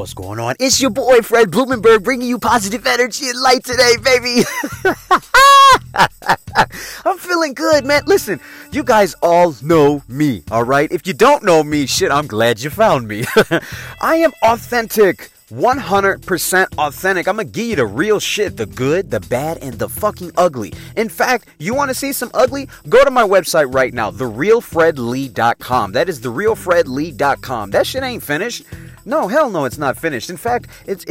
What's going on? It's your boy, Fred Blumenberg, bringing you positive energy and light today, baby. I'm feeling good, man. Listen, you guys all know me, all right? If you don't know me, shit, I'm glad you found me. I am authentic. 100% authentic. I'm gonna give you the real shit, the good, the bad, and the fucking ugly. In fact, you want to see some ugly? Go to my website right now, therealfredlee.com. That is therealfredlee.com. That shit ain't finished. No, hell no, it's not finished. In fact, it's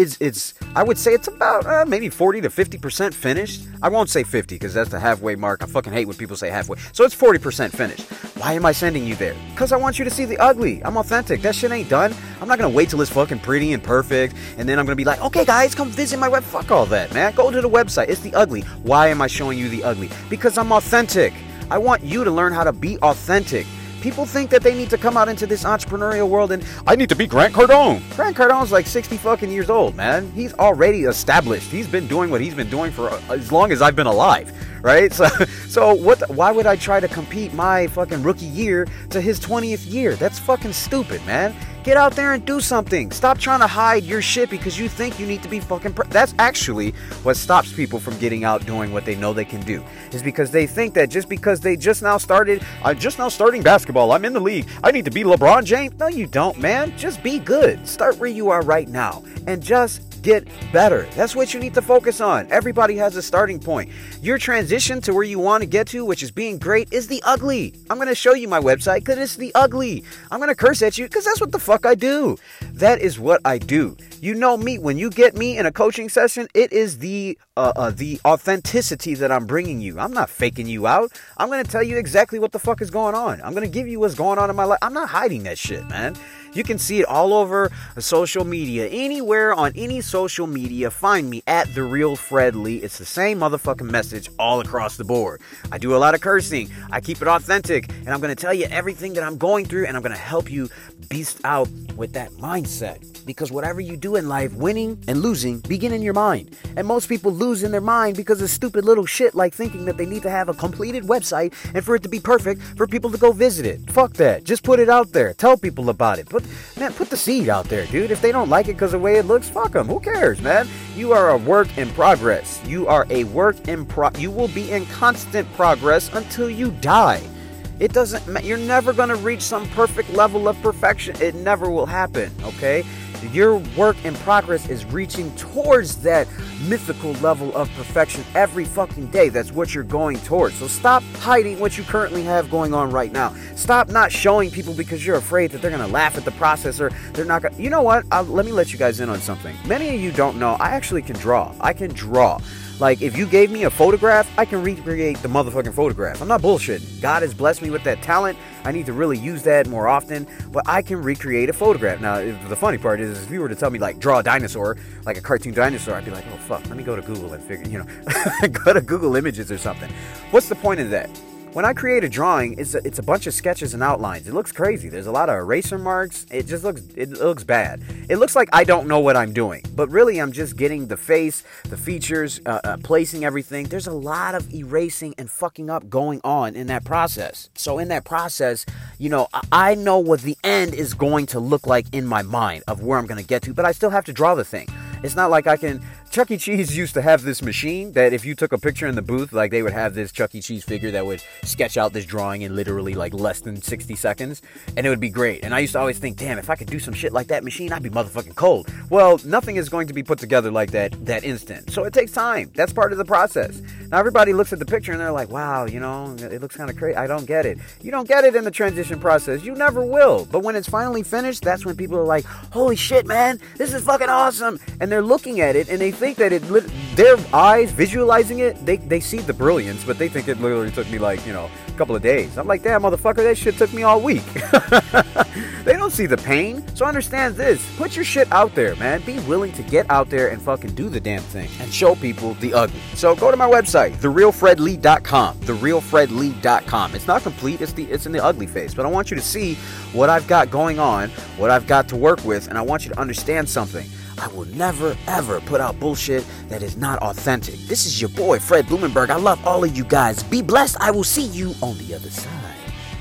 I would say it's about maybe 40 to 50% finished. I won't say 50 because that's the halfway mark. I fucking hate when people say halfway. So it's 40% finished. Why am I sending you there? Because I want you to see the ugly. I'm authentic. That shit ain't done. I'm not going to wait till it's fucking pretty and perfect. And then I'm going to be like, okay, guys, come visit my web. Fuck all that, man. Go to the website. It's the ugly. Why am I showing you the ugly? Because I'm authentic. I want you to learn how to be authentic. People think that they need to come out into this entrepreneurial world and I need to be Grant Cardone. Grant Cardone's like 60 fucking years old, man. He's already established. He's been doing what he's been doing for as long as I've been alive, right? So why would I try to compete my fucking rookie year to his 20th year? That's fucking stupid, man. Get out there and do something. Stop trying to hide your shit because you think you need to be fucking... That's actually what stops people from getting out doing what they know they can do. Is because they think that just because they just now started... I'm just now starting basketball. I'm in the league. I need to be LeBron James. No, you don't, man. Just be good. Start where you are right now. And just... get better. That's what you need to focus on. Everybody has a starting point. Your transition to where you want to get to, which is being great, is the ugly. I'm going to show you my website because it's the ugly. I'm going to curse at you because that's what the fuck I do. That is what I do. You know me. When you get me in a coaching session, it is the authenticity that I'm bringing you. I'm not faking you out. I'm going to tell you exactly what the fuck is going on. I'm going to give you what's going on in my life. I'm not hiding that shit, man. You can see it all over social media. Anywhere on any social media, find me at The Real Fred Lee. It's the same motherfucking message all across the board. I do a lot of cursing. I keep it authentic. And I'm going to tell you everything that I'm going through. And I'm going to help you beast out with that mindset. Because whatever you do in life, winning and losing begin in your mind. And most people lose in their mind because of stupid little shit like thinking that they need to have a completed website and for it to be perfect for people to go visit it. Fuck that. Just put it out there. Tell people about it. Put the seed out there, dude. If they don't like it because of the way it looks, fuck them. Who cares, man? You are a work in progress. You will be in constant progress until you die. It doesn't matter. You're never going to reach some perfect level of perfection. It never will happen, okay? Your work in progress is reaching towards that mythical level of perfection every fucking day. That's what you're going towards. So stop hiding what you currently have going on right now. Stop not showing people because you're afraid that they're going to laugh at the process or they're not going to... You know what? Let me let you guys in on something. Many of you don't know, I actually can draw. I can draw. Like, if you gave me a photograph, I can recreate the motherfucking photograph. I'm not bullshitting. God has blessed me with that talent. I need to really use that more often, but I can recreate a photograph. Now, the funny part is if you were to tell me, like, draw a dinosaur, like a cartoon dinosaur, I'd be like, oh, fuck, let me go to Google and figure, go to Google Images or something. What's the point of that? When I create a drawing, it's a bunch of sketches and outlines. It looks crazy. There's a lot of eraser marks. It looks bad. It looks like I don't know what I'm doing. But really, I'm just getting the face, the features, placing everything. There's a lot of erasing and fucking up going on in that process. So in that process, I know what the end is going to look like in my mind of where I'm going to get to. But I still have to draw the thing. It's not like I can... Chuck E. Cheese used to have this machine that if you took a picture in the booth, like they would have this Chuck E. Cheese figure that would sketch out this drawing in literally like less than 60 seconds, and it would be great. And I used to always think, damn, if I could do some shit like that machine, I'd be motherfucking cold. Well, nothing is going to be put together like that instant. So it takes time. That's part of the process. Now everybody looks at the picture and they're like, wow, it looks kind of crazy. I don't get it. You don't get it in the transition process. You never will. But when it's finally finished, that's when people are like, holy shit, man, this is fucking awesome. And they're looking at it and they think that their eyes visualizing it, they see the brilliance, but they think it literally took me like, a couple of days. I'm like, damn, motherfucker, that shit took me all week. They don't see the pain. So understand this. Put your shit out there, man. Be willing to get out there and fucking do the damn thing and show people the ugly. So go to my website, therealfredlee.com, therealfredlee.com. It's not complete. It's in the ugly phase, but I want you to see what I've got going on, what I've got to work with, and I want you to understand something. I will never, ever put out bullshit that is not authentic. This is your boy, Fred Blumenberg. I love all of you guys. Be blessed. I will see you on the other side.